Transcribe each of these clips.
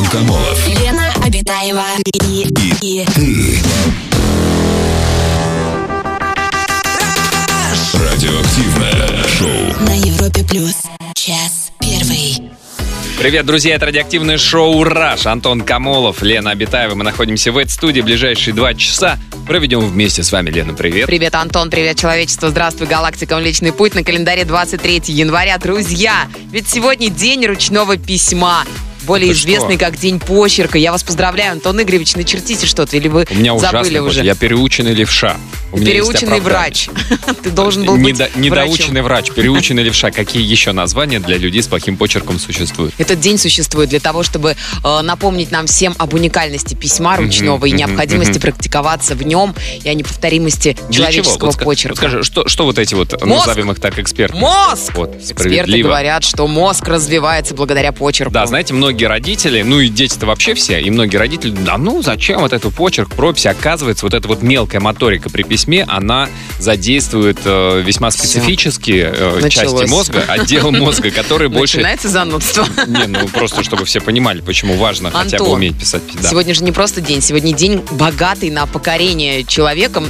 Антон Комолов, Лена Абитаева и ты. Радиоактивное шоу на Европе плюс. Час первый. Привет, друзья, это радиоактивное шоу Rush. Антон Комолов, Лена Абитаева. Мы находимся в этой студии. Ближайшие 2 часа проведем вместе с вами. Лена, привет. Привет, Антон, привет, человечество. Здравствуй, галактика, Млечный путь. На календаре 23 января. Друзья, ведь сегодня день ручного письма. Более известный как День почерка. Я вас поздравляю, Антон Игоревич, начертите что-то, или вы забыли уже? Я переученный левша. Переученный врач. Ты должен был быть врачом. Недоученный врач, переученный левша. Какие еще названия для людей с плохим почерком существуют? Этот день существует для того, чтобы напомнить нам всем об уникальности письма ручного и необходимости практиковаться в нем и о неповторимости человеческого почерка. Скажи, что вот эти вот, назовем их так, эксперты? Мозг! Эксперты говорят, что мозг развивается благодаря почерку. Да, знаете, многие родители, ну и дети-то вообще все, и многие родители, да ну зачем вот этот почерк, пропись, оказывается, вот эта вот мелкая моторика при письме, она задействует весьма специфические части мозга, отдел мозга, который больше... Начинается занудство. Не, ну просто, чтобы все понимали, почему важно хотя бы уметь писать. Сегодня же не просто день, сегодня день богатый на покорение человеком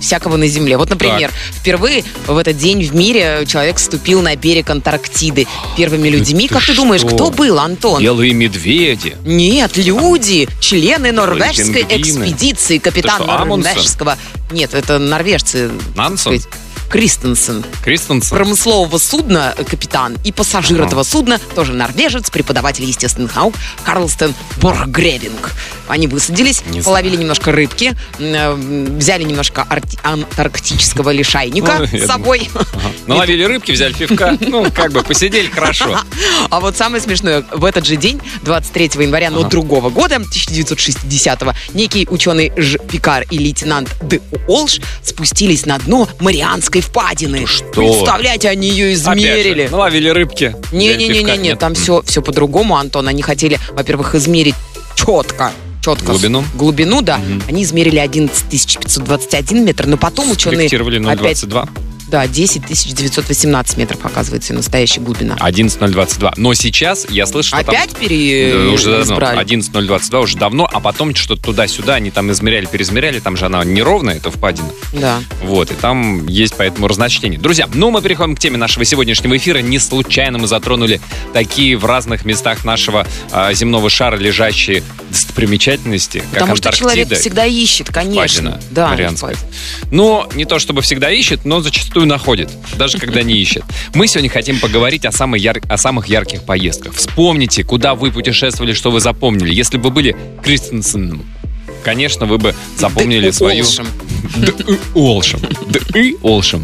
всякого на земле. Вот, например, впервые в этот день в мире человек ступил на берег Антарктиды. Первыми людьми, как ты думаешь, кто был, Антон? Белые медведи. Нет, люди, члены норвежской экспедиции, капитан норвежского... Нет, это норвежцы. Амундсен? Кристенсен. Промыслового судна капитан и пассажир этого судна тоже норвежец, преподаватель естественных наук Карлстен Боргревинг. Они высадились, половили немножко рыбки, взяли немножко антарктического лишайника с собой. Наловили рыбки, взяли пивка, ну как бы посидели хорошо. А вот самое смешное, в этот же день, 23 января, но другого года, 1960-го, некий ученый Ж. Пикар и лейтенант Д. Олш спустились на дно Марианской впадины. Что? Представляете, они ее измерили. Опять же, ловили рыбки. Не-не-не, там все по-другому, Антон. Они хотели, во-первых, измерить четко глубину, да. Угу. Они измерили 11521 метр, но потом ученые... Скорректировали 0,22. Да, 10918 метров, оказывается, и настоящая глубина. 11022. Но сейчас я слышу, что опять там... уже давно. 11022 уже давно, а потом что-то туда-сюда они там измеряли, переизмеряли. Там же она неровная, это впадина. Да. Вот, и там есть поэтому разночтение. Друзья, ну мы переходим к теме нашего сегодняшнего эфира. Не случайно мы затронули такие в разных местах нашего земного шара лежащие достопримечательности, как Антарктида. Потому что человек всегда ищет, конечно. Впадина, да, Марианская. Но не то, чтобы всегда ищет, но зачастую находит, даже когда не ищет. Мы сегодня хотим поговорить о самых ярких поездках. Вспомните, куда вы путешествовали, что вы запомнили. Если бы были Кристенсеном, конечно, вы бы запомнили свою... Д. Олшем. Д.У. Олш.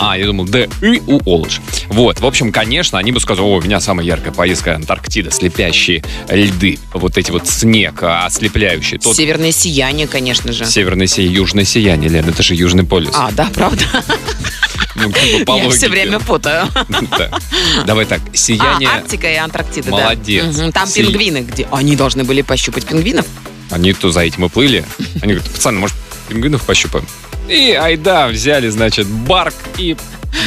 Я думал, Д.У. Олш. Вот, в общем, конечно, они бы сказали, у меня самая яркая поездка Антарктида, слепящие льды, вот эти вот снег ослепляющий. Северное сияние, конечно же. Северное сияние, южное сияние, Лена, это же Южный полюс. А, да, правда? Ну, как бы я все время путаю. Давай так, сияние... Арктика и Антарктида, да. Молодец. Там пингвины, где они должны были пощупать пингвинов. Они-то за этим и плыли. Они говорят, пацаны, может, пингвинов пощупаем? И айда, взяли, значит, барк и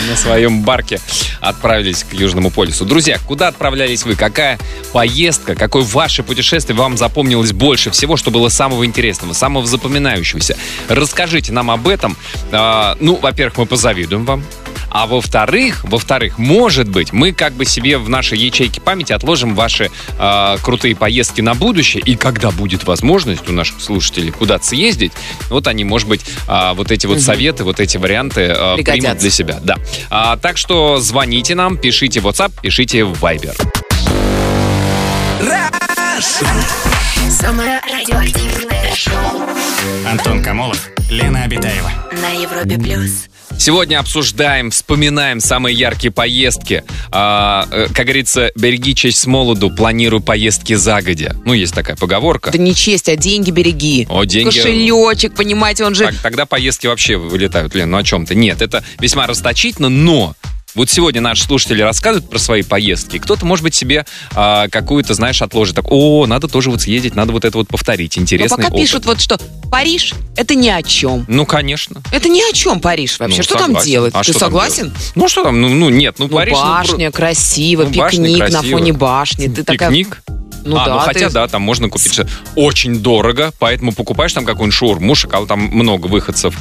на своем барке отправились к Южному полюсу. Друзья, куда отправлялись вы? Какая поездка, какое ваше путешествие вам запомнилось больше всего, что было самого интересного, самого запоминающегося? Расскажите нам об этом. Ну, во-первых, мы позавидуем вам. А во-вторых, может быть, мы как бы себе в нашей ячейке памяти отложим ваши крутые поездки на будущее. И когда будет возможность у наших слушателей куда-то съездить, вот они, может быть, вот эти вот советы, вот эти варианты примут для себя. Да. Так что звоните нам, пишите в WhatsApp, пишите в Viber. Антон Комолов, Лена Абитаева. На Европе плюс. Сегодня обсуждаем, вспоминаем самые яркие поездки. Как говорится, береги честь с молоду, планируй поездки загодя. Ну, есть такая поговорка. Да не честь, а деньги береги. О, деньги. Кошелечек, понимаете, он же... Тогда поездки вообще вылетают, Лен, ну о чем ты? Нет, это весьма расточительно, но... Вот сегодня наши слушатели рассказывают про свои поездки. Кто-то, может быть, себе какую-то, знаешь, отложит. Так, надо тоже вот съездить, надо вот это вот повторить. Интересный опыт. Но пока пишут вот что, Париж — это ни о чем. Ну, конечно. Это ни о чем Париж вообще. Ну, что согласен. Там делать? А ты согласен? Ну, что там? Ну, нет. Ну, Париж... Башня красиво, пикник на фоне башни. Пикник? Ну, да, ну хотя, да, там можно купить очень дорого, поэтому покупаешь там какую-нибудь шаурму, шоколад, там много выходцев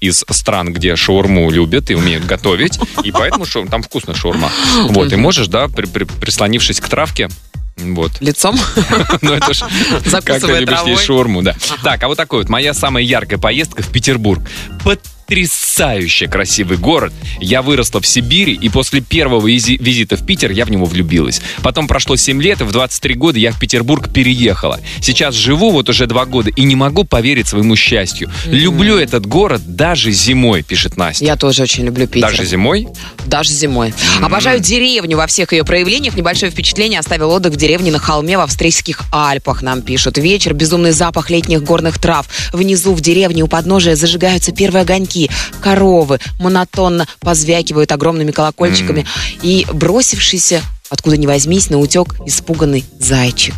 из стран, где шаурму любят и умеют готовить, и поэтому там вкусная шаурма. Вот, и можешь, да, прислонившись к травке, вот. Лицом? Ну, это ж как ты любишь есть шаурму, да. Так, а вот такой вот, моя самая яркая поездка в Петербург. Потрясающе красивый город. Я выросла в Сибири, и после первого визита в Питер я в него влюбилась. Потом прошло 7 лет, и в 23 года я в Петербург переехала. Сейчас живу вот уже 2 года и не могу поверить своему счастью. Люблю этот город даже зимой, пишет Настя. Я тоже очень люблю Питер. Даже зимой? Даже зимой. Обожаю деревню во всех ее проявлениях. Небольшое впечатление оставил отдых в деревне на холме в австрийских Альпах, нам пишут. Вечер, безумный запах летних горных трав. Внизу в деревне у подножия зажигаются первые огоньки. Коровы монотонно позвякивают огромными колокольчиками. И бросившийся, откуда ни возьмись, наутек испуганный зайчик.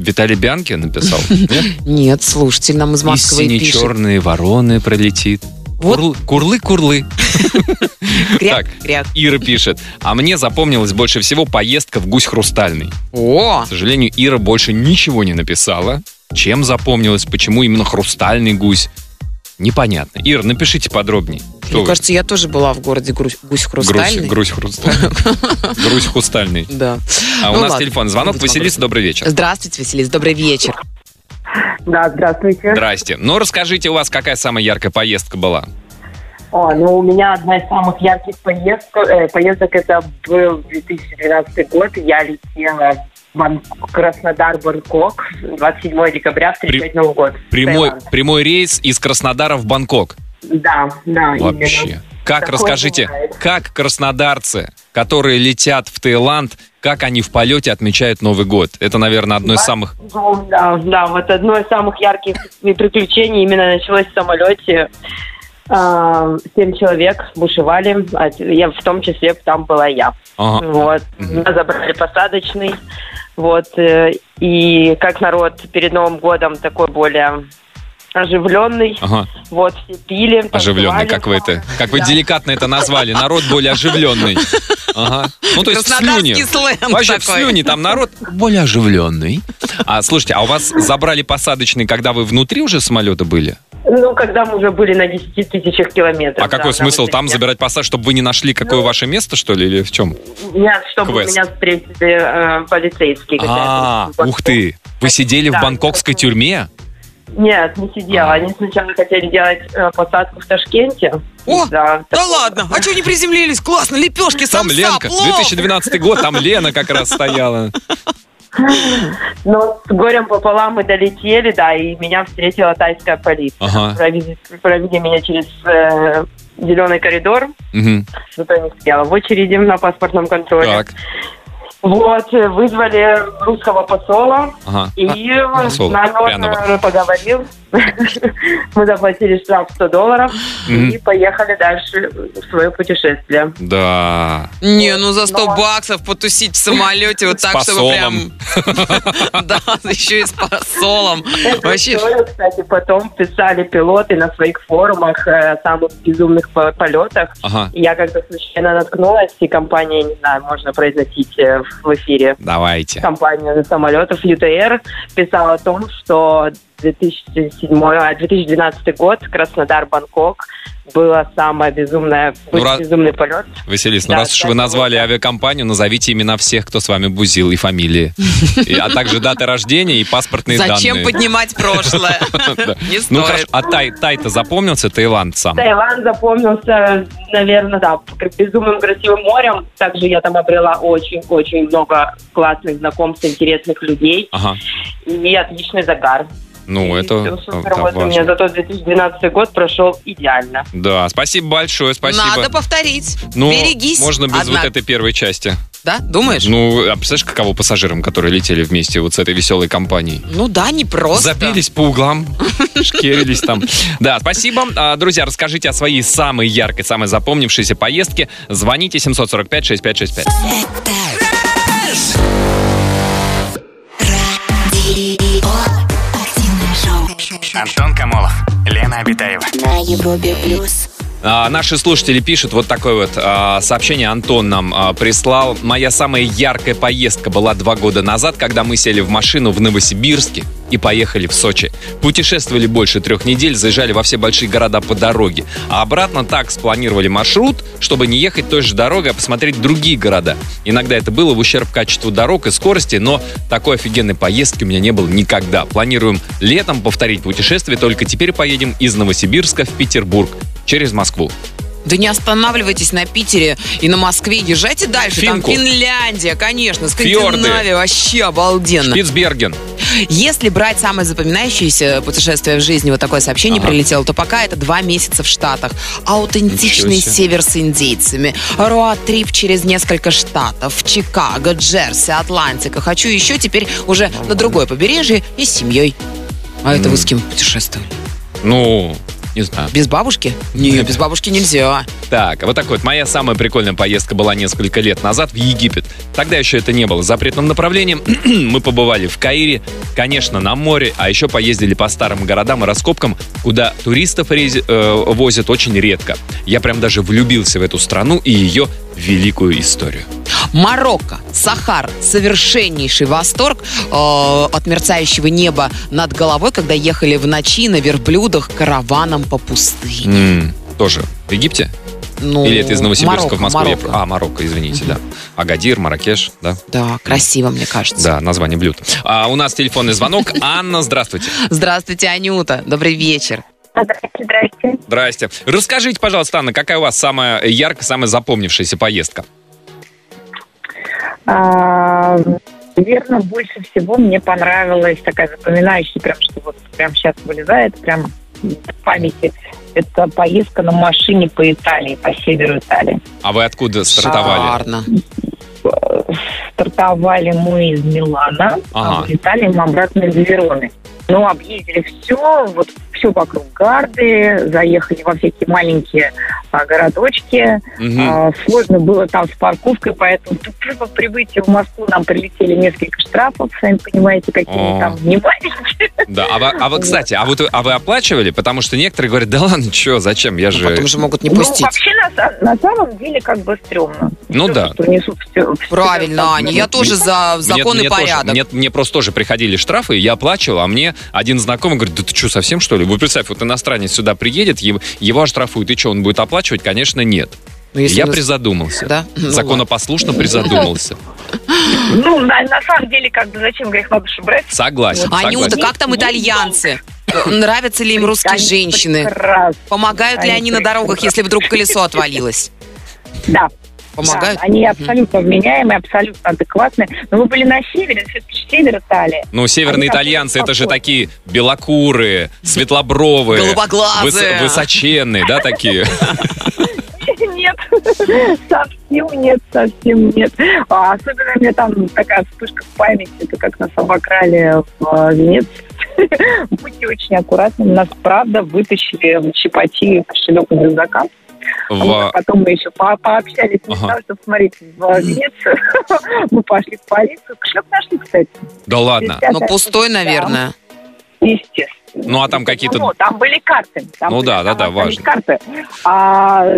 Виталий Бянки написал? Нет, слушатель нам из Москвы пишет. И сине-черные вороны пролетит. Курлы-курлы. Так, Ира пишет. А мне запомнилась больше всего поездка в Гусь-Хрустальный. К сожалению, Ира больше ничего не написала. Чем запомнилась, почему именно хрустальный гусь? Непонятно. Ира, напишите подробнее. Мне кажется, я тоже была в городе Гусь-Хрустальный. Гусь-Хрустальный. Да. А у нас телефон. Звонок. Василиса, добрый вечер. Здравствуйте, Василиса, добрый вечер. Да, здравствуйте. Здрасте. Ну, расскажите, у вас какая самая яркая поездка была? Ну, у меня одна из самых ярких поездок, это был 2012 год. Я летела Краснодар, Бангкок, 27 декабря, встречать Новый год. Прямой рейс из Краснодара в Бангкок? Да, вообще. Именно. Как, расскажите, как краснодарцы, которые летят в Таиланд, как они в полете отмечают Новый год? Это, наверное, одно из самых... Да, вот одно из самых ярких приключений именно началось в самолете. 7 человек бушевали, я в том числе там была я. Ага. Вот. Нас забрали посадочный. Вот. И как народ перед Новым годом такой более оживленный. Ага. Вот, все пили. Танцевали. Оживленный, как вы это? Как вы деликатно это назвали? Народ более оживленный. Ага. Ну, то есть в слюне. Вообще в слюне там народ более оживленный. А слушайте, а у вас забрали посадочный, когда вы внутри уже самолета были? Ну, когда мы уже были на 10 тысячах километров. А да, какой смысл там забирать пассаж, чтобы вы не нашли, какое ваше место, что ли, или в чем? Нет, чтобы меня встретили полицейские. Ух ты! Вы сидели в бангкокской тюрьме? Нет, не сидела. Они сначала хотели делать посадку в Ташкенте. О, да ладно! А чего не приземлились? Классно, лепешки, самса, плов! 2012 год, там Лена как раз стояла. Но с горем пополам мы долетели, да, и меня встретила тайская полиция. Ага. Провели меня через зеленый коридор. Что-то не успела в очереди на паспортном контроле. Так. Вот, вызвали русского посола, и народ поговорил. Мы заплатили штраф $100 и поехали дальше в свое путешествие. Да. Не, ну за $100 потусить в самолете вот так, чтобы прям... Да, еще и с посолом. Вообще. Кстати, потом писали пилоты на своих форумах о самых безумных полетах. Я как-то случайно наткнулась, и компания, не знаю, можно произносить в эфире. Давайте. Компания самолетов ЮТР писала о том, что 2012 год, Краснодар, Бангкок, было самое безумное, безумный полет. Василис, ну раз уж вы назвали авиакомпанию, назовите имена всех, кто с вами бузил, и фамилии, а также даты рождения и паспортные данные. Зачем поднимать прошлое? Не стоит. Ну хорошо, а Тай-то запомнился, Таиланд сам? Таиланд запомнился, наверное, да, безумным красивым морем. Также я там обрела очень-очень много классных знакомств, интересных людей и отличный загар. Ну, и это важно. У меня зато 2012 год прошел идеально. Да, спасибо большое, спасибо. Надо повторить. Ну, берегись. Можно без вот этой первой части. Да, думаешь? Ну, а представляешь, каково пассажирам, которые летели вместе вот с этой веселой компанией? Ну да, не просто. Запились по углам, шкерились там. Да, спасибо. Друзья, расскажите о своей самой яркой, самой запомнившейся поездке. Звоните 745-6565. Антон Комолов, Лена Абитаева. На Европе плюс. Наши слушатели пишут вот такое вот сообщение. Антон нам прислал. Моя самая яркая поездка была 2 года назад, когда мы сели в машину в Новосибирске и поехали в Сочи. Путешествовали больше 3 недель, заезжали во все большие города по дороге. А обратно так спланировали маршрут, чтобы не ехать той же дорогой, а посмотреть другие города. Иногда это было в ущерб качеству дорог и скорости, но такой офигенной поездки у меня не было никогда. Планируем летом повторить путешествие, только теперь поедем из Новосибирска в Петербург через Москву. Да не останавливайтесь на Питере и на Москве. Езжайте дальше. Финку. Там Финляндия, конечно. Скандинавия. Фьорды. Вообще обалденно. Шпицберген. Если брать самое запоминающееся путешествие в жизни, вот такое сообщение прилетело, то пока это 2 месяца в Штатах. Аутентичный север с индейцами. Роад-трип через несколько штатов. Чикаго, Джерси, Атлантика. Хочу еще теперь уже на другое побережье и с семьей. А это вы с кем путешествовали? Ну... Не знаю. Без бабушки? Нет, без бабушки нельзя. Так, вот такой вот. Моя самая прикольная поездка была несколько лет назад в Египет. Тогда еще это не было запретным направлением. Мы побывали в Каире, конечно, на море, а еще поездили по старым городам и раскопкам, куда туристов возят очень редко. Я прям даже влюбился в эту страну и ее великую историю. Марокко, Сахара, совершеннейший восторг от мерцающего неба над головой, когда ехали в ночи на верблюдах караваном по пустыне. Тоже в Египте? Ну, или это из Новосибирска в Москву? Марокко. Марокко, извините, да. Агадир, Марракеш, да? Да, красиво, мне кажется. Да, название блюд. А у нас телефонный звонок. Анна, здравствуйте. Здравствуйте, Анюта. Добрый вечер. Здравствуйте. Здрасте. Расскажите, пожалуйста, Анна, какая у вас самая яркая, самая запомнившаяся поездка? Наверное, больше всего мне понравилась такая запоминающая, прям что вот прям сейчас вылезает, прям в памяти. Это поездка на машине по Италии, по северу Италии. А вы откуда стартовали? Шарно. Стартовали мы из Милана, а в Италии мы обратно из Вероны. Но объездили все, вот все вокруг Гарды, заехали во всякие маленькие городочки. Сложно было там с парковкой, поэтому по прибытию в Москву нам прилетели несколько штрафов, сами понимаете, какие они там не маленькие. Да, а вы, кстати, а вы оплачивали? Потому что некоторые говорят, да ладно, что, зачем, я же... Потом же могут не пустить. Ну, вообще, на самом деле, как бы стрёмно. Ну да. Правильно, Аня, я тоже за закон и порядок. Мне просто тоже приходили штрафы, я оплачивал, а мне один знакомый говорит, да ты что, совсем что ли? Вы представь, вот иностранец сюда приедет, его оштрафуют, и что, он будет оплачивать? Конечно, нет. Я призадумался. Да? Законопослушно призадумался. Ну, на самом деле, как бы зачем грех на душу брать? Согласен. Анюта, как там итальянцы? Нравятся ли им русские женщины? Помогают ли они на дорогах, если вдруг колесо отвалилось? Да. Помогают? Да, они абсолютно вменяемые, абсолютно адекватные. Но мы были на севере, все-таки север Италии. Ну, северные итальянцы, это же такие белокурые, светлобровые, голубоглазые, высоченные, да, такие? Нет, совсем нет. Особенно у меня там такая вспышка в памяти, это как нас обокрали в Венеции. Будьте очень аккуратны, нас, правда, вытащили в Чепати кошелек из рюкзака. Потом мы еще пообщались, потому что, смотрите, в Венецию мы пошли в полицию. Кошелек нашли, кстати. Да ладно. Но пустой, наверное. Естественно. Ну, а там какие-то... Ну, там были карты. Важно. Карты.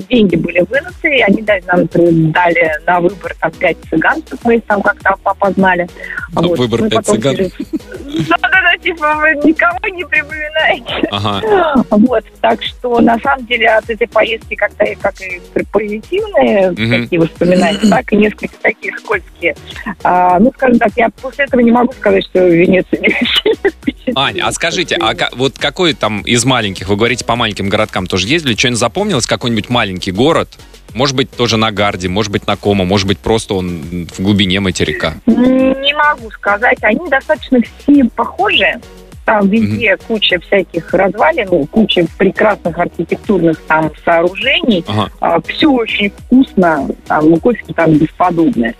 Деньги были вынуты, они даже нам дали на выбор там 5 цыган, мы их там как-то опознали. Выбор 5 цыган? Да, типа, вы никого не припоминаете. Вот, так что, на самом деле, от этой поездки как и позитивные такие воспоминания, так и несколько таких скользкие. Ну, скажем так, я после этого не могу сказать, что Венецию не впечатлила. Аня, а скажите, вот какой там из маленьких, вы говорите, по маленьким городкам тоже ездили, что-нибудь запомнилось, какой-нибудь маленький город? Может быть, тоже на Гарде, может быть, на Комо, может быть, просто он в глубине материка? Не могу сказать. Они достаточно все похожи. Там везде куча всяких развалин, куча прекрасных архитектурных там сооружений. Все очень вкусно, кофе там бесподобное.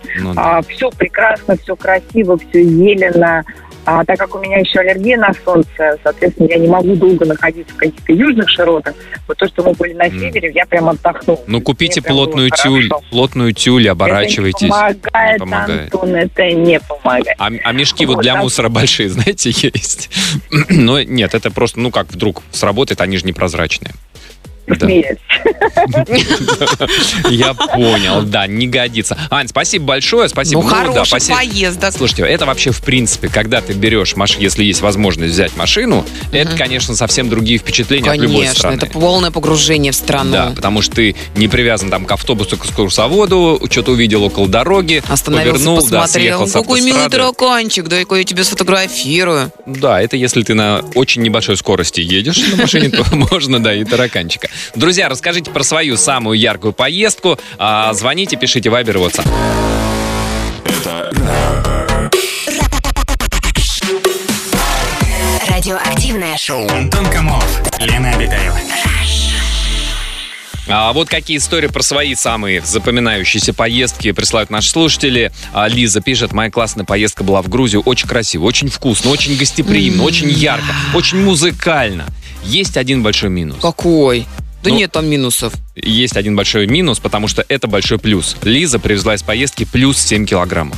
Все прекрасно, все красиво, все зелено. Так как у меня еще аллергия на солнце, соответственно, я не могу долго находиться в каких-то южных широтах. Вот то, что мы были на севере, я прям отдохнула. Ну, купите плотную тюль, оборачивайтесь. Не помогает, Антон, это не помогает. А мешки вот для мусора большие, знаете, есть. Но нет, это просто, ну как вдруг сработает, они же непрозрачные. посмеялись. Я понял, да, не годится. Ань, спасибо большое, спасибо. Ну, хороший поезд. Слушайте, это вообще в принципе, когда ты берешь машину, если есть возможность взять машину, это, конечно, совсем другие впечатления от любой страны. Конечно, это полное погружение в страну. Да, потому что ты не привязан там к автобусу, к экскурсоводу, что-то увидел около дороги, повернул, да, съехал с автострады. Какой милый тараканчик, дай-ка я тебе сфотографирую. Да, это если ты на очень небольшой скорости едешь на машине, то можно, да, и тараканчика. Друзья, расскажите про свою самую яркую поездку. Звоните, пишите Viber и WhatsApp. Радиоактивное шоу. Антон Комолов, Лена Абитаева. А вот какие истории про свои самые запоминающиеся поездки присылают наши слушатели. Лиза пишет: моя классная поездка была в Грузию. Очень красиво, очень вкусно, очень гостеприимно, очень ярко, очень музыкально. Есть один большой минус. Какой? Да нет там минусов. Есть один большой минус, потому что это большой плюс. Лиза привезла из поездки плюс 7 килограммов.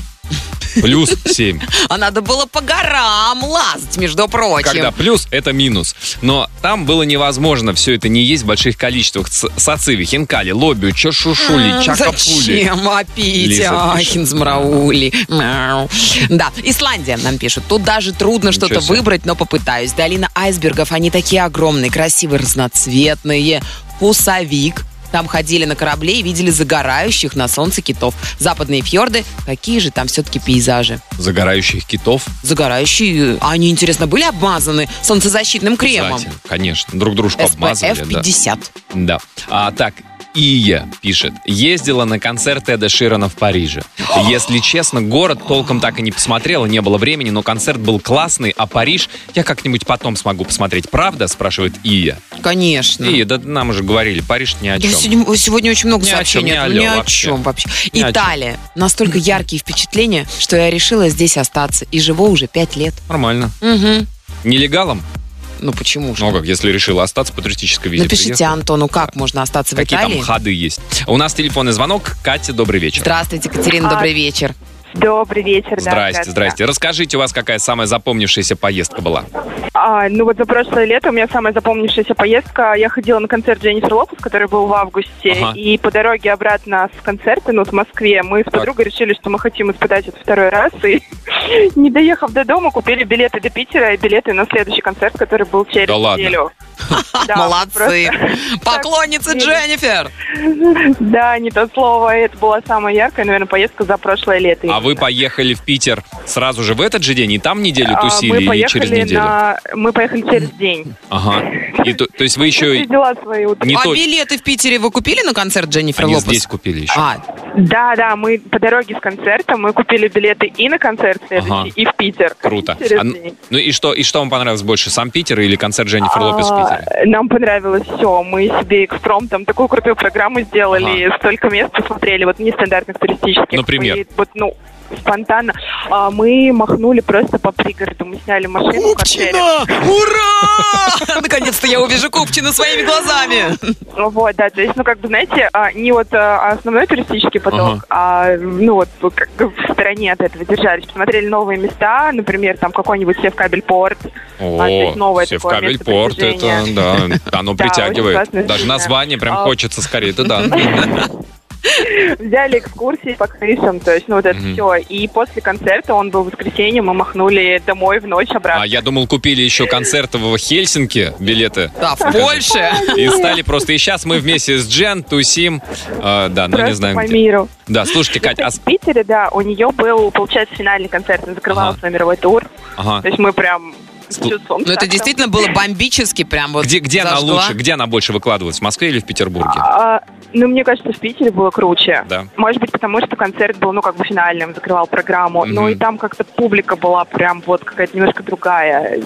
Плюс 7. А надо было по горам лазать, между прочим. Когда плюс, это минус. Но там было невозможно все это не есть в больших количествах. Сациви, хинкали, лобио, чешушули, чакапули. Зачем опить? Хинзмраули. Да, Исландия нам пишут. Тут даже трудно что-то выбрать, но попытаюсь. Долина айсбергов, они такие огромные, красивые, разноцветные. Пусовик. Там ходили на корабле и видели загорающих на солнце китов. Западные фьорды, какие же там все-таки пейзажи. Загорающих китов? Загорающие, они, интересно, были обмазаны солнцезащитным кремом? Кстати, конечно, друг дружку SPF обмазали. SPF 50. Да. Так, Ия пишет: ездила на концерт Эда Ширана в Париже. Если честно, город толком так и не посмотрела, не было времени, но концерт был классный, а Париж я как-нибудь потом смогу посмотреть. Правда? Спрашивает Ия. Конечно. Ия, да нам уже говорили, Париж ни о чем. Сегодня очень много сообщений. Ни о чем вообще. Италия. Настолько яркие впечатления, что я решила здесь остаться. И живу уже 5 лет. Нормально. Угу. Нелегалом? Ну, почему же? Ну, как, если решила остаться по туристической визе. Напишите приехала. Антону, как можно остаться в Италии. Какие там ходы есть. У нас телефонный звонок. Катя, добрый вечер. Здравствуйте, Катерина, добрый вечер. Добрый вечер. Здрасте, да, здрасте. Расскажите, у вас какая самая запомнившаяся поездка была? Ну, вот за прошлое лето у меня самая запомнившаяся поездка. Я ходила на концерт Дженнифер Лопес, который был в августе. Ага. И по дороге обратно с концерта, ну, в Москве, мы с подругой решили, что мы хотим испытать это второй раз. И, не доехав до дома, купили билеты до Питера и билеты на следующий концерт, который был через неделю. Молодцы! Поклонница Дженнифер! Да, не то слово. Это была самая яркая, наверное, поездка за прошлое лето. А вы поехали в Питер сразу же в этот же день? И там неделю тусили или через неделю? Мы поехали через день. Ага. То есть вы еще... А билеты в Питере вы купили на концерт Дженнифер Лопес? Они здесь купили еще. Да, мы по дороге с концертом мы купили билеты и на концерт следующий, и в Питер. Круто. Ну и что вам понравилось больше, сам Питер или концерт Дженнифер Лопес в Питере? Нам понравилось все. Мы себе экстром там такую крутую программу сделали, столько мест посмотрели, вот нестандартных туристических. Например? Спонтанно. Мы махнули просто по пригороду. Мы сняли машину. Купчино! Ура! Наконец-то я увижу Купчино своими глазами. Вот, да. То есть, ну, как бы, знаете, не вот основной туристический поток, а, ну, вот, как в стороне от этого держались. Посмотрели новые места, например, там какой-нибудь Севкабельпорт. О, Севкабельпорт, это, да, оно притягивает. Даже название прям хочется скорее, это да. Взяли экскурсии по крышам, то есть, ну, вот это все. И после концерта, он был в воскресенье, мы махнули домой в ночь обратно. А я думал, купили еще концерт в Хельсинки, билеты. Да, в Польше. И стали просто, и сейчас мы вместе с Джен тусим, да, но не знаем где. По миру. Да, слушайте, Кать, в Питере, да, у нее был, получается, финальный концерт, он закрывал свой мировой тур. То есть мы прям... Ну, это действительно было бомбически прям вот. Где она лучше, где она больше выкладывалась, в Москве или в Петербурге? Ну, мне кажется, в Питере было круче. Да. Может быть, потому что концерт был, ну, как бы финальным, закрывал программу. Ну, и там как-то публика была прям вот какая-то немножко другая.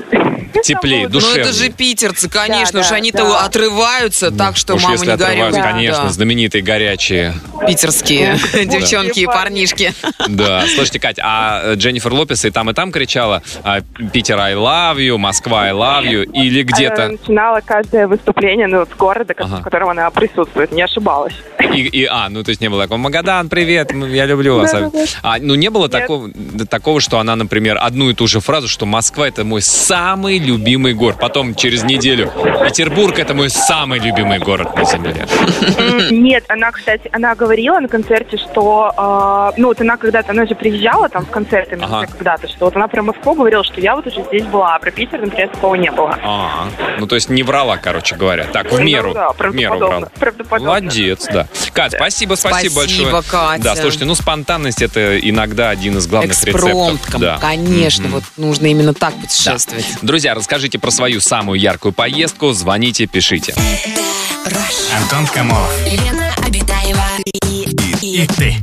Теплее, душевнее. Ну, это же питерцы, конечно же, они-то отрываются так, что мама не горюй. Конечно, знаменитые горячие. Питерские девчонки и парнишки. Да, слушайте, Кать, а Дженнифер Лопес и там кричала «Питер, I love». Москва, I love you, или где-то... Она начинала каждое выступление, ну, с города, в котором она присутствует, не ошибалась. Ну, то есть не было такого: Магадан, привет, я люблю вас. Ну, не было такого, что она, например, одну и ту же фразу, что Москва — это мой самый любимый город. Потом через неделю: Петербург — это мой самый любимый город на земле. Нет, она, кстати, она говорила на концерте, что, ну вот она когда-то, она же приезжала там в концерты когда-то, что вот она про Москву говорила, что я вот уже здесь была, а про Питер, например, такого не было. Ну то есть не врала, короче говоря. Так, в меру. Да, правдоподобно. Молодец, да. Кать, спасибо большое. Спасибо, Катя. Да, слушайте, ну спонтанность — это иногда один из главных рецептов. Да. Конечно, вот нужно именно так путешествовать. Да. Друзья, расскажите про свою самую яркую поездку. Звоните, пишите. Это Rush. Антон Комолов. Лена Абитаева. И ты.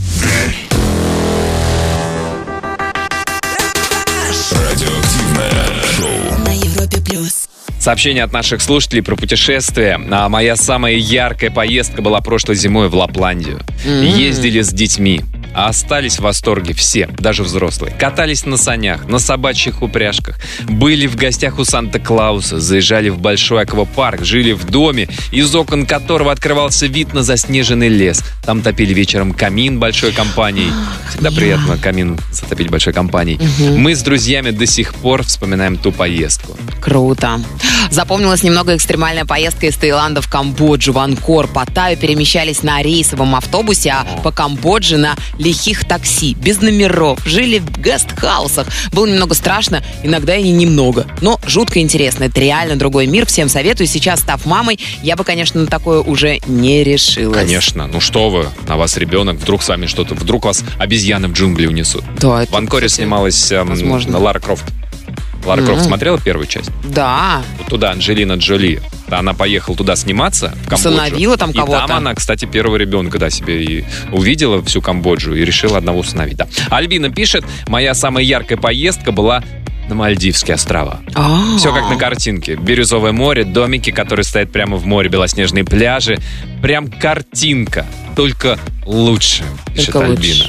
Радиоактивное шоу. На Европе плюс. Сообщение от наших слушателей про путешествия. Моя самая яркая поездка была прошлой зимой в Лапландию. Ездили с детьми. А остались в восторге все, даже взрослые. Катались на санях, на собачьих упряжках, были в гостях у Санта-Клауса, заезжали в большой аквапарк, жили в доме, из окон которого открывался вид на заснеженный лес. Там топили вечером камин большой компанией. Всегда приятно камин затопить большой компанией. Мы с друзьями до сих пор вспоминаем ту поездку. Круто. Запомнилась немного экстремальная поездка из Таиланда в Камбоджу, в Ангкор. По Таю перемещались на рейсовом автобусе, а по Камбодже на лихих такси, без номеров, жили в гестхаусах. Было немного страшно, иногда и немного, но жутко интересно. Это реально другой мир, всем советую. Сейчас, став мамой, я бы, конечно, на такое уже не решилась. Конечно, ну что вы, на вас ребенок, вдруг с вами что-то, вдруг вас обезьяны в джунгли унесут. Да, в Анкоре снималась Лара Крофт. Лара Крофт смотрела первую часть? Да. Вот туда Анджелина Джоли. Она поехала туда сниматься, в Камбоджу. Усыновила там кого-то. И там она, кстати, первого ребенка себе и увидела всю Камбоджу и решила одного усыновить. Да. Альбина пишет: моя самая яркая поездка была на Мальдивские острова. Все как на картинке. Бирюзовое море, домики, которые стоят прямо в море, белоснежные пляжи. Прям картинка. Только лучше, пишет Альбина.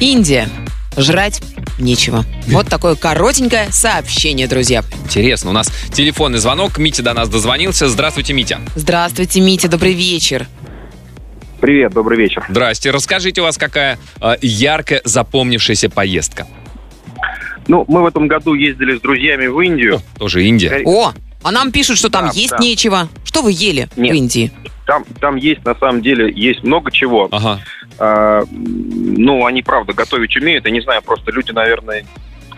Индия. Жрать нечего. Вот такое коротенькое сообщение, друзья. Интересно, у нас телефонный звонок. Митя до нас дозвонился. Здравствуйте, Митя. Здравствуйте, Митя, добрый вечер. Привет, добрый вечер. Здрасте. Расскажите, у вас какая яркая запомнившаяся поездка? Ну, мы в этом году ездили с друзьями в Индию. О, тоже Индия. О, а нам пишут, что там есть нечего. Что вы ели в Индии? Там есть, на самом деле, есть много чего. Ну, они, правда, готовить умеют. Я не знаю, просто люди, наверное,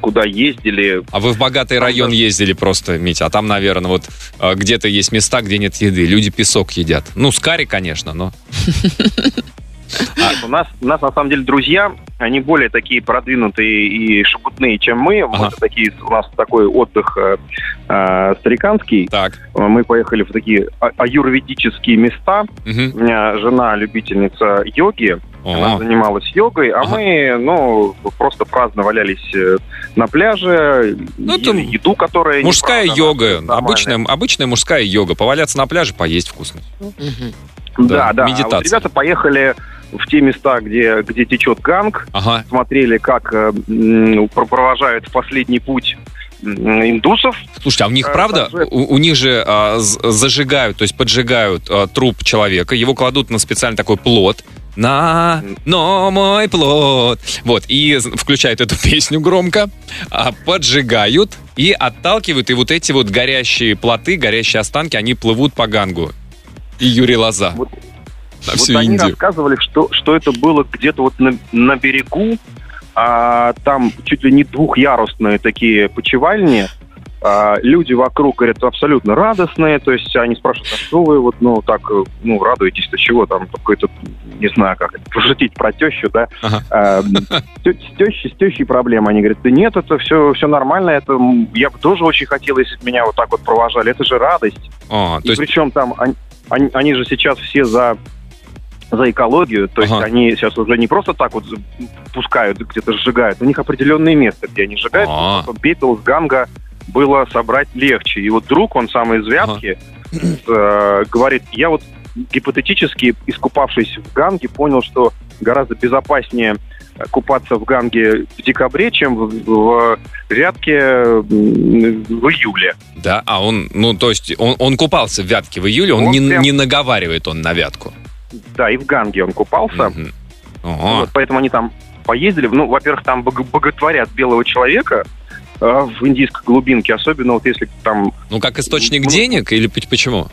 куда ездили. А вы в богатый район ездили просто, Митя. А там, наверное, вот где-то есть места, где нет еды. Люди песок едят. Ну, с карри, конечно, но... У нас, на самом деле, друзья, они более такие продвинутые и шебутные, чем мы. У нас такой отдых стариканский. Так. Мы поехали в такие аюрведические места. У меня жена любительница йоги. Она занималась йогой, а мы, просто праздно валялись на пляже, ели еду, которая... Мужская йога, обычная мужская йога. Поваляться на пляже, поесть вкусно. Да. Медитация. А вот ребята поехали в те места, где течет Ганг, смотрели, как провожают в последний путь индусов. Слушайте, а у них правда, у них же зажигают, то есть поджигают труп человека, его кладут на специальный такой плот, но мой плод. Вот, и включают эту песню громко, поджигают и отталкивают, и вот эти вот горящие плоты, горящие останки, они плывут по Гангу. И Юрий Лоза. Вот они рассказывали, что это было где-то вот на берегу, там чуть ли не двухъярусные такие почивальни. Люди вокруг, говорят, абсолютно радостные, то есть они спрашивают, а что вы вот, радуетесь-то чего, там какой-то, не знаю, как это, пошутить про тещу, да, с тещей проблемы, они говорят, да нет, это все нормально, это я бы тоже очень хотел, если бы меня вот так вот провожали, это же радость. Причем там они же сейчас все за экологию, то есть они сейчас уже не просто так вот пускают, где-то сжигают, у них определенные места, где они сжигают, Битлз, Ганга было собрать легче. И вот друг, он сам из Вятки, говорит, я вот гипотетически, искупавшись в Ганге, понял, что гораздо безопаснее купаться в Ганге в декабре, чем в Вятке в июле. Да, а он, то есть он купался в Вятке в июле, он не наговаривает он на Вятку. Да, и в Ганге он купался. Вот, поэтому они там поездили. Ну, во-первых, там боготворят белого человека, в индийской глубинке, особенно вот если там... Ну, как источник денег или почему?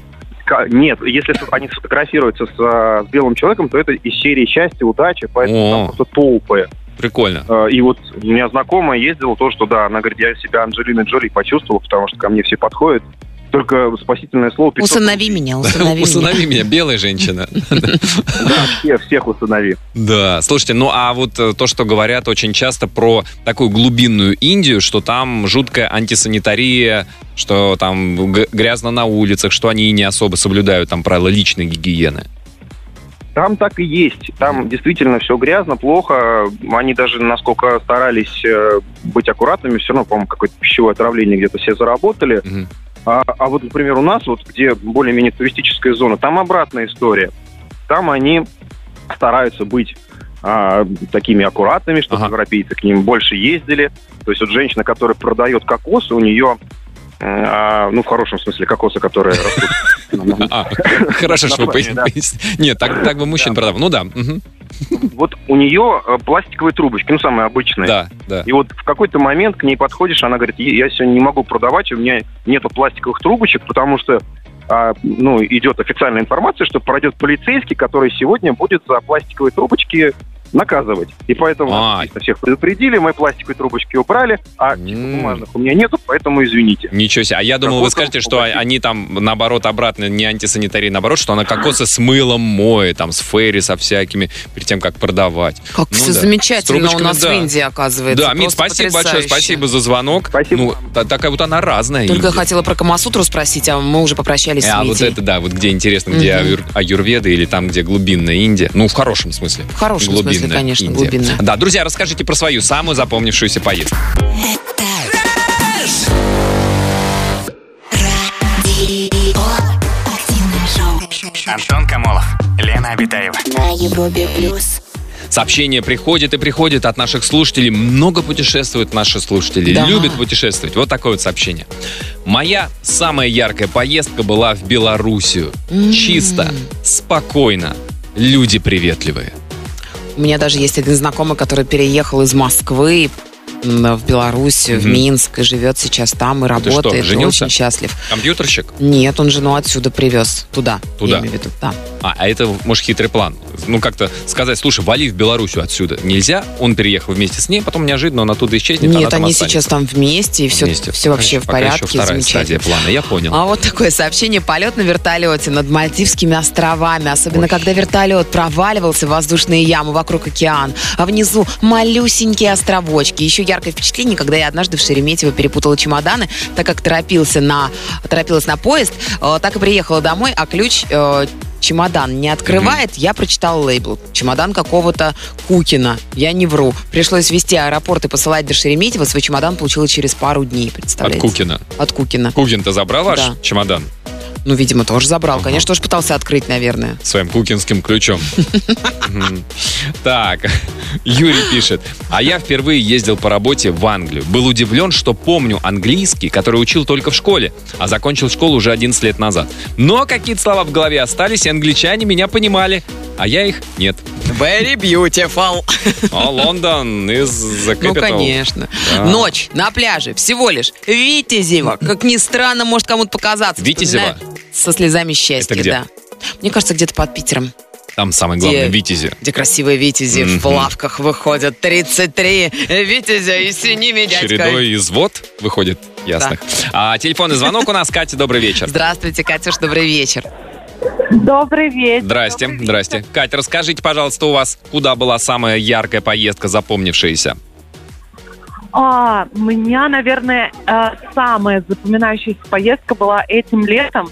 Нет, если они сфотографируются с белым человеком, то это из серии счастья, удачи, поэтому там просто толпы. Прикольно. И вот у меня знакомая ездила тоже туда, она говорит, я себя Анджелиной Джоли почувствовала, потому что ко мне все подходят. Только спасительное слово... 500... Усынови меня, усынови меня. Усынови меня, белая женщина. Да, всех усынови. Да, слушайте, ну а вот то, что говорят очень часто про такую глубинную Индию, что там жуткая антисанитария, что там грязно на улицах, что они не особо соблюдают там правила личной гигиены. Там так и есть. Там действительно все грязно, плохо. Они даже, насколько старались быть аккуратными, все равно, по-моему, какое-то пищевое отравление где-то все заработали. А вот, например, у нас, вот где более-менее туристическая зона, там обратная история. Там они стараются быть такими аккуратными, чтобы европейцы к ним больше ездили. То есть вот женщина, которая продает кокосы, у нее, ну, в хорошем смысле, кокосы, которые растут. Хорошо, что вы пояснили. Нет, так бы мужчин продавал. Ну да. Вот у нее пластиковые трубочки, ну, самые обычные. Да, да. И вот в какой-то момент к ней подходишь, она говорит, я сегодня не могу продавать, у меня нету пластиковых трубочек, потому что, ну, идет официальная информация, что пройдет полицейский, который сегодня будет за пластиковые трубочки наказывать. И поэтому всех предупредили, мы пластиковые трубочки убрали, а бумажных у меня нету, поэтому извините. Ничего себе. А я думал, вы скажете, что они там, наоборот, обратно, не антисанитарии, наоборот, что она кокосы с мылом моет, там, с фейри, со всякими, перед тем, как продавать. Как все замечательно у нас в Индии, оказывается. Да, Мит, спасибо большое, спасибо за звонок. Спасибо. Ну, такая вот она разная. Только хотела про Камасутру спросить, а мы уже попрощались с Митей. А вот это, да, вот где интересно, где аюрведа или там, где глубинная Индия. Ну, в хорошем смысле. В хорошем смысле. Если, конечно, Индия. Глубинная. Да, друзья, расскажите про свою самую запомнившуюся поездку. Антон Комолов, Лена Абитаева. На Европе плюс. Сообщение приходит и приходит от наших слушателей. Много путешествуют наши слушатели. Да. Любят путешествовать. Вот такое вот сообщение. Моя самая яркая поездка была в Белоруссию. Чисто, спокойно, люди приветливые. У меня даже есть один знакомый, который переехал из Москвы в Белоруссию, в Минск, и живет сейчас там, и работает, и очень счастлив. Компьютерщик? Нет, он жену отсюда привез. Туда? Я имею в виду, да. А это, может, хитрый план? Ну, как-то сказать, слушай, вали в Белоруссию отсюда нельзя, он переехал вместе с ней, потом неожиданно он оттуда исчезнет, нет, она там останется. Нет, они сейчас там вместе, и все вообще в порядке. Еще вторая стадия плана, я понял. А вот такое сообщение. Полет на вертолете над Мальдивскими островами, особенно когда вертолет проваливался в воздушные ямы вокруг океан, а внизу малюсенькие островочки. Еще яркое впечатление, когда я однажды в Шереметьево перепутала чемоданы, так как торопилась на поезд, так и приехала домой, а ключ... чемодан не открывает, я прочитала лейбл. Чемодан какого-то Кукина. Я не вру. Пришлось вести аэропорт и посылать до Шереметьево. Свой чемодан получила через пару дней, представляете? От Кукина. Кукин-то забрал ваш чемодан? Ну, видимо, тоже забрал. Конечно, тоже пытался открыть, наверное. Своим кукинским ключом. Так, Юрий пишет. А я впервые ездил по работе в Англию. Был удивлен, что помню английский, который учил только в школе, а закончил школу уже 11 лет назад. Но какие-то слова в голове остались, и англичане меня понимали, а я их нет. Very beautiful. Лондон is the capital. Ну, конечно. Да. Ночь на пляже. Всего лишь Витязева. Как ни странно, может кому-то показаться. Витязева? Со слезами счастья, это где? Да. Мне кажется, где-то под Питером. Там самое главное, витязи. Где красивые витязи в лавках выходят. 33 витязя и с ними дядькой. Чередой из вод выходит, ясно. Да. А телефонный звонок у нас. Катя, добрый вечер. Здравствуйте, Катюш, добрый вечер. Добрый вечер. Здрасте. Катя, расскажите, пожалуйста, у вас куда была самая яркая поездка, запомнившаяся? У меня, наверное, самая запоминающаяся поездка была этим летом.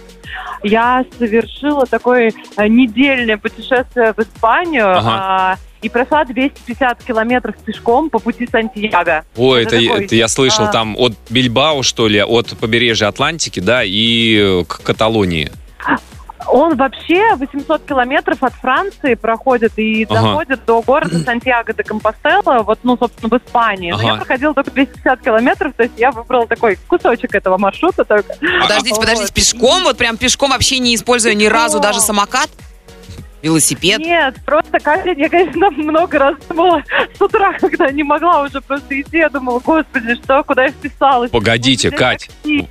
Я совершила такое недельное путешествие в Испанию и прошла 250 километров пешком по пути Сантьяго. Ой, это я слышал, там от Бильбао, что ли, от побережья Атлантики, да, и к Каталонии. Он вообще 800 километров от Франции проходит и доходит до города Сантьяго-де-Компостела, вот, ну, собственно, в Испании. Но я проходила только 250 километров, то есть я выбрала такой кусочек этого маршрута только. Подождите, пешком? Вот прям пешком, вообще не используя ни разу даже самокат? Велосипед? Нет, просто камень, я, конечно, много раз думала с утра, когда не могла уже просто идти, я думала, господи, что, куда я вписалась? Погодите, Кать,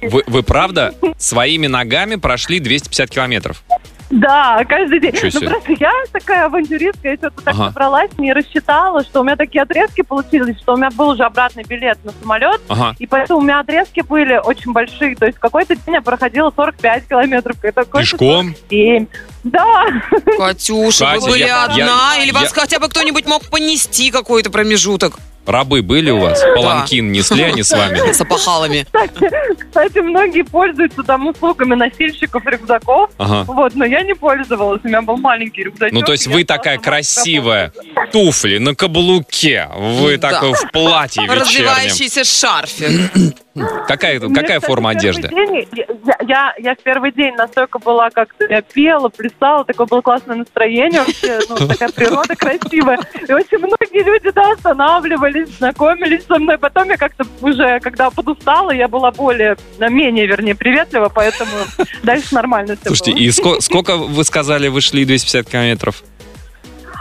вы правда своими ногами прошли 250 километров? Да, каждый день. Ну просто я такая авантюристка, я что-то так собралась, не рассчитала, что у меня такие отрезки получились, что у меня был уже обратный билет на самолет, и поэтому у меня отрезки были очень большие. То есть какой-то день я проходила 45 километров. Пешком? 47. Да. Катюша, Катя, вы были одна? Или вас хотя бы кто-нибудь мог понести какой-то промежуток? Рабы были у вас? Паланкин несли они с вами? С опахалами. Кстати, многие пользуются там услугами носильщиков рюкзаков. Вот, но я не пользовалась. У меня был маленький рюкзачок. Ну, то есть вы такая красивая, туфли на каблуке. Вы так в платье вечернем. Развивающийся шарфик. Какая форма одежды? Я в первый день настолько была, как я пела, плясала, такое было классное настроение вообще, ну, такая природа красивая. И очень многие люди, да, останавливались, знакомились со мной. Потом я как-то уже, когда подустала, я была менее приветлива, поэтому дальше нормально все было. Слушайте, и сколько, вы сказали, вы шли 250 километров?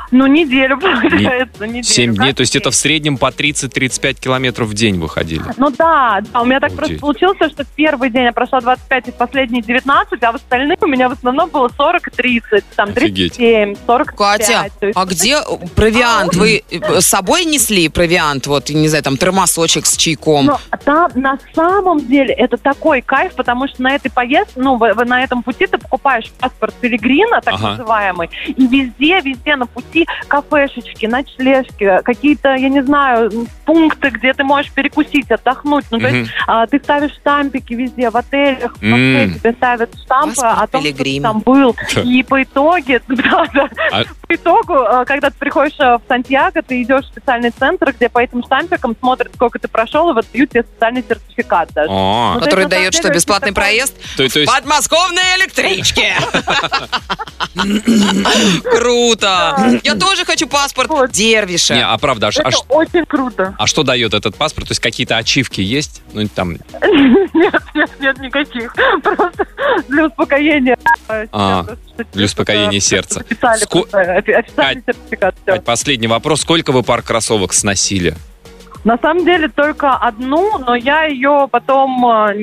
Ну, неделю, получается. 7 дней, то есть это в среднем по 30-35 километров в день вы ходили? Ну да, у меня так просто получилось, что в первый день я прошла 25 и в последний 19, а в остальных у меня в основном было 40-30, там 37, 45. Катя, а где провиант? Вы с собой несли провиант, вот, не знаю, там термосочек с чайком? Ну, там на самом деле это такой кайф, потому что на этой поездке, ну, на этом пути ты покупаешь паспорт пилигрима, так называемый, и везде на пути кафешечки, ночлежки, какие-то, я не знаю, пункты, где ты можешь перекусить, отдохнуть. Ну, то есть ты ставишь штампики везде, в отелях, в кафе тебе ставят штампы о том, что ты там был. И по итоге, по итогу, когда ты приходишь в Сантьяго, ты идешь в специальный центр, где по этим штампикам смотрят, сколько ты прошел, и вот дают тебе специальный сертификат даже. Который дает что, бесплатный проезд в подмосковной электричке. Круто! Я тоже хочу паспорт Дервиша. Не, а правда, это очень круто. А что дает этот паспорт? То есть какие-то ачивки есть? Ну, там... Нет, никаких. Просто для успокоения. Для успокоения сердца. Официальный сертификат. Кать, последний вопрос. Сколько вы пар кроссовок сносили? На самом деле только одну, но я ее потом...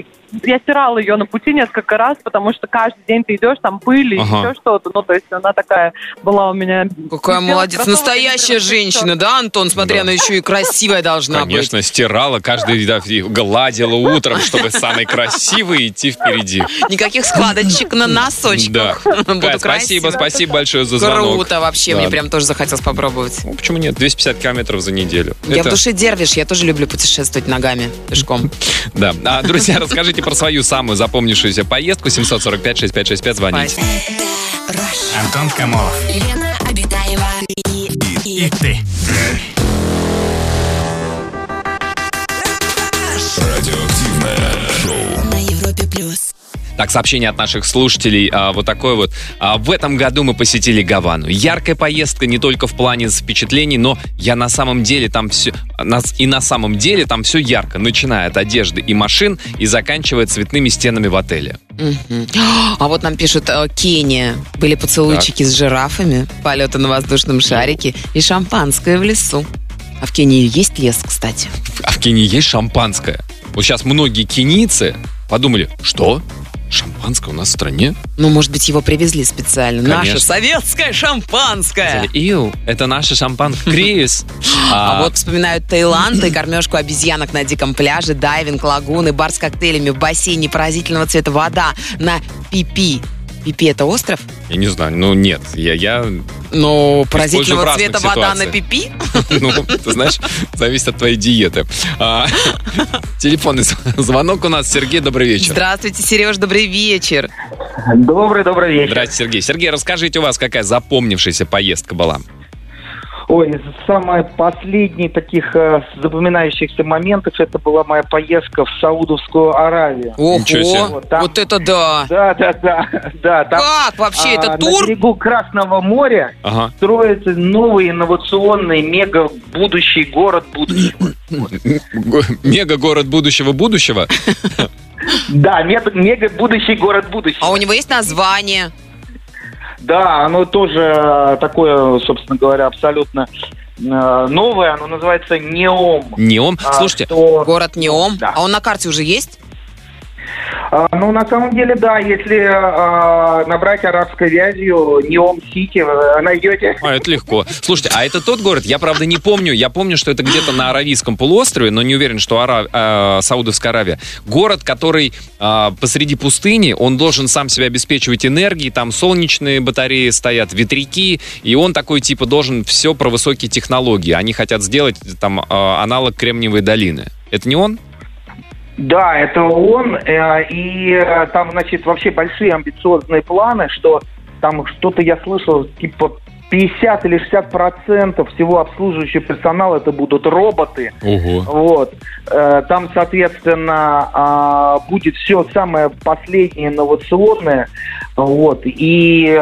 Я стирала ее на пути несколько раз, потому что каждый день ты идешь, там пыль и еще что-то. Ну, то есть она такая была у меня... Какая молодец. Настоящая женщина, да, Антон? Смотри, она еще и красивая должна быть. Конечно, стирала, каждый гладила утром, чтобы самый красивый идти впереди. Никаких складочек на носочках. Да. Спасибо большое за звонок. Круто вообще. Мне прям тоже захотелось попробовать. Почему нет? 250 километров за неделю. Я в душе дервиш. Я тоже люблю путешествовать ногами, пешком. Да. Друзья, расскажите про свою самую запомнившуюся поездку. 745-6565, звоните. Антон Комолов, Лена Абитаева и ты. Радиоактивное шоу на Европе плюс. Так, сообщение от наших слушателей, вот такое вот. В этом году мы посетили Гавану. Яркая поездка не только в плане впечатлений, но на самом деле там все ярко, начиная от одежды и машин и заканчивая цветными стенами в отеле. А вот нам пишут, Кения. Были поцелуйчики с жирафами, полеты на воздушном шарике и шампанское в лесу. А в Кении есть лес, кстати. А в Кении есть шампанское. Вот сейчас многие кенийцы подумали, что... Шампанское у нас в стране? Ну, может быть, его привезли специально. Конечно. Наше советское шампанское. Иу, это наше шампанское. Крис. А вот вспоминают Таиланд и кормежку обезьянок на диком пляже, дайвинг, лагуны, бар с коктейлями, в бассейне поразительного цвета вода на Пипи. Пипи — это остров? Я не знаю, ну нет, я... Ну, поразительного цвета вода на Пипи? Ну, ты знаешь, зависит от твоей диеты. Телефонный звонок у нас. Сергей, добрый вечер. Здравствуйте, Сереж, добрый вечер. Добрый вечер. Здравствуйте, Сергей. Сергей, расскажите, у вас какая запомнившаяся поездка была? Ой, самый последний таких запоминающихся моментов, это была моя поездка в Саудовскую Аравию. Ого, там, вот это да! Да. Там, как вообще, это тур? На берегу Красного моря строится новый инновационный мега-будущий город будущего. Мега-город будущего-будущего? Да, мега-будущий город будущего. А у него есть название? Да, оно тоже такое, собственно говоря, абсолютно новое. Оно называется Неом. Неом? Слушайте, город Неом. Да. А он на карте уже есть? Ну, на самом деле, да, если набрать арабской вязью Неом-Сити, найдете. А, это легко. Слушайте, а это тот город? Я, правда, не помню. Я помню, что это где-то на Аравийском полуострове, но не уверен, что Саудовская Аравия. Город, который посреди пустыни, он должен сам себя обеспечивать энергией, там солнечные батареи стоят, ветряки, и он такой, типа, должен все про высокие технологии. Они хотят сделать там аналог Кремниевой долины. Это не он? Да, это он, и там, значит, вообще большие амбициозные планы, что там что-то я слышал, типа 50 или 60% всего обслуживающего персонала это будут роботы. Ого. Вот. Там, соответственно, будет все самое последнее инновационное, вот, и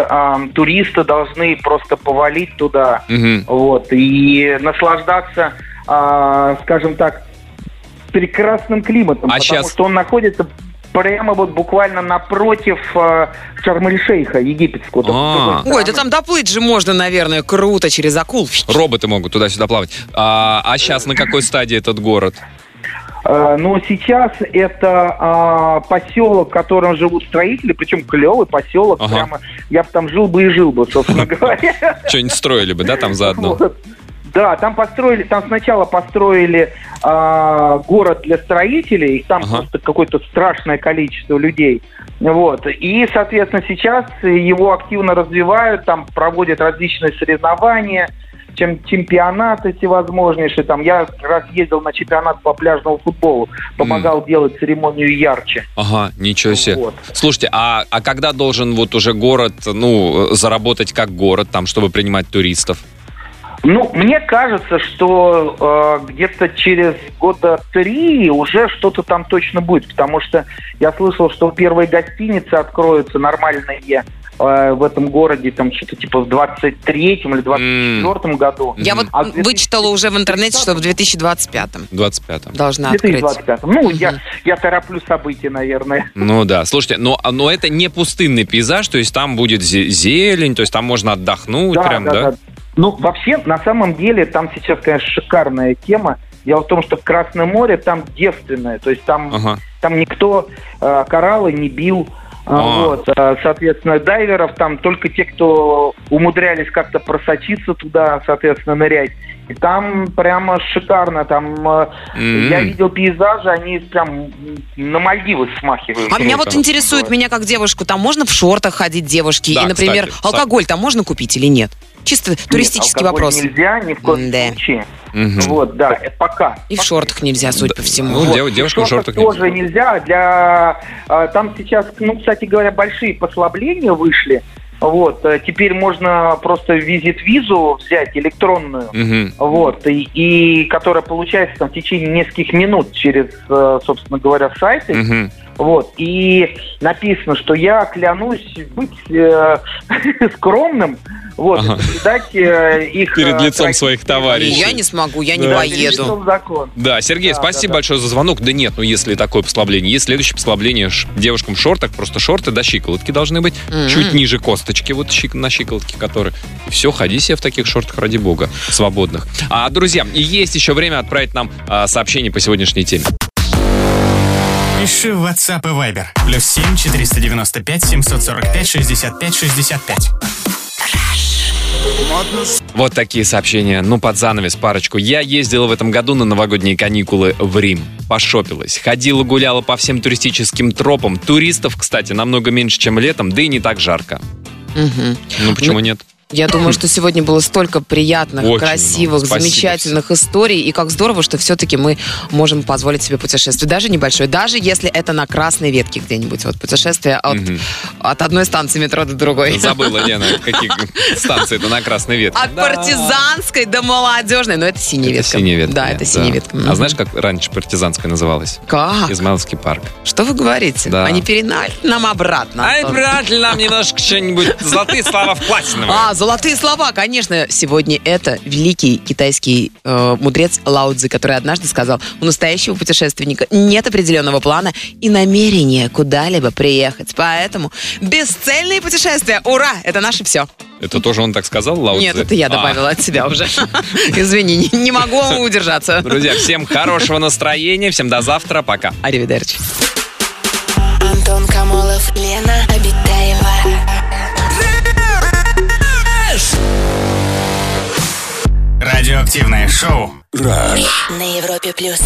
туристы должны просто повалить туда, угу. Вот, и наслаждаться, скажем так, прекрасным климатом, а потому сейчас... что он находится прямо вот буквально напротив Шарм-эль-Шейха египетского. Ой, да там доплыть же можно, наверное, круто, через акул. Роботы могут туда-сюда плавать. А сейчас на какой стадии этот город? Ну, сейчас это поселок, в котором живут строители, причем клевый поселок, ага. Прямо, я бы там жил бы и жил бы, собственно говоря. Что-нибудь строили бы, да, там заодно? Да, там построили, там сначала построили город для строителей, там ага. Просто какое-то страшное количество людей, вот. И, соответственно, сейчас его активно развивают, там проводят различные соревнования, чемпионаты всевозможнейшие. Там я раз ездил на чемпионат по пляжному футболу, помогал делать церемонию ярче. Ага, ничего себе. Вот. Слушайте, а когда должен вот уже город, ну, заработать как город, там, чтобы принимать туристов? Ну, мне кажется, что где-то через года 3 уже что-то там точно будет, потому что я слышал, что первые гостиницы откроются нормальные в этом городе, там что-то типа в 23-м или 24-м году. Я вот вычитала уже в интернете, что в 2025-м. 25-м. Должна открыть. Ну, я тороплю события, наверное. Ну да, слушайте, но это не пустынный пейзаж, то есть там будет зелень, то есть там можно отдохнуть, да, прям, да? Да. Ну, вообще, на самом деле, там сейчас, конечно, шикарная тема. Дело в том, что Красное море там девственное. То есть там, ага. Там никто кораллы не бил. Вот, соответственно, дайверов там только те, кто умудрялись как-то просочиться туда, соответственно, нырять. И там прямо шикарно. Там я видел пейзажи, они прям на Мальдивы смахивают. А меня вот интересует, меня как девушку, там можно в шортах ходить девушки? Да, и, например, кстати, алкоголь там можно купить или нет? Чисто туристический вопрос. Нельзя ни в коем случае. Угу. Вот, да, это пока. И в шортах нельзя, судя по всему. Ну, вот. Девушка в шортах тоже нельзя. Для... Там сейчас, ну, кстати говоря, большие послабления вышли. Вот, теперь можно просто визит-визу взять электронную, вот, и которая получается там в течение нескольких минут через, собственно говоря, сайты. Вот, и написано, что я клянусь быть скромным, вот, соблюдать их... Перед лицом своих товарищей. Я не смогу, я не поеду. Да, Сергей, спасибо большое за звонок. Да нет, ну если такое послабление, есть следующее послабление девушкам в шортах, просто шорты до щиколотки должны быть, чуть ниже косточки, вот на щиколотке, которые... Все, ходи себе в таких шортах, ради бога, свободных. А, друзья, есть еще время отправить нам сообщение по сегодняшней теме. Пиши в WhatsApp и Viber. +7 495 745 65 65. Вот такие сообщения. Ну, под занавес парочку. Я ездила в этом году на новогодние каникулы в Рим. Пошопилась. Ходила, гуляла по всем туристическим тропам. Туристов, кстати, намного меньше, чем летом, да и не так жарко. Угу. Ну, почему нет? Я думаю, что сегодня было столько приятных, очень красивых, замечательных историй. И как здорово, что все-таки мы можем позволить себе путешествие. Даже небольшое. Даже если это на Красной Ветке где-нибудь. Вот путешествие от одной станции метро до другой. Забыла, Лена, какие станции-то на Красной Ветке. От партизанской до молодежной. Но это Синяя Ветка. Да, это Синяя Ветка. А знаешь, как раньше партизанская называлась? Как? Измайловский парк. Что вы говорите? Они перенали нам обратно. А это нам немножко что-нибудь золотые слова в платиновые. Золотые слова, конечно, сегодня это великий китайский мудрец Лао Цзи, который однажды сказал: у настоящего путешественника нет определенного плана и намерения куда-либо приехать. Поэтому бесцельные путешествия, ура, это наше все. Это тоже он так сказал, Лао Цзи? Нет, это я добавила от себя уже. Извини, не могу удержаться. Друзья, всем хорошего настроения, всем до завтра, пока. Аривидерчи. Антон Комолов, Лена Абитаева. Радиоактивное шоу Rush на Европе плюс.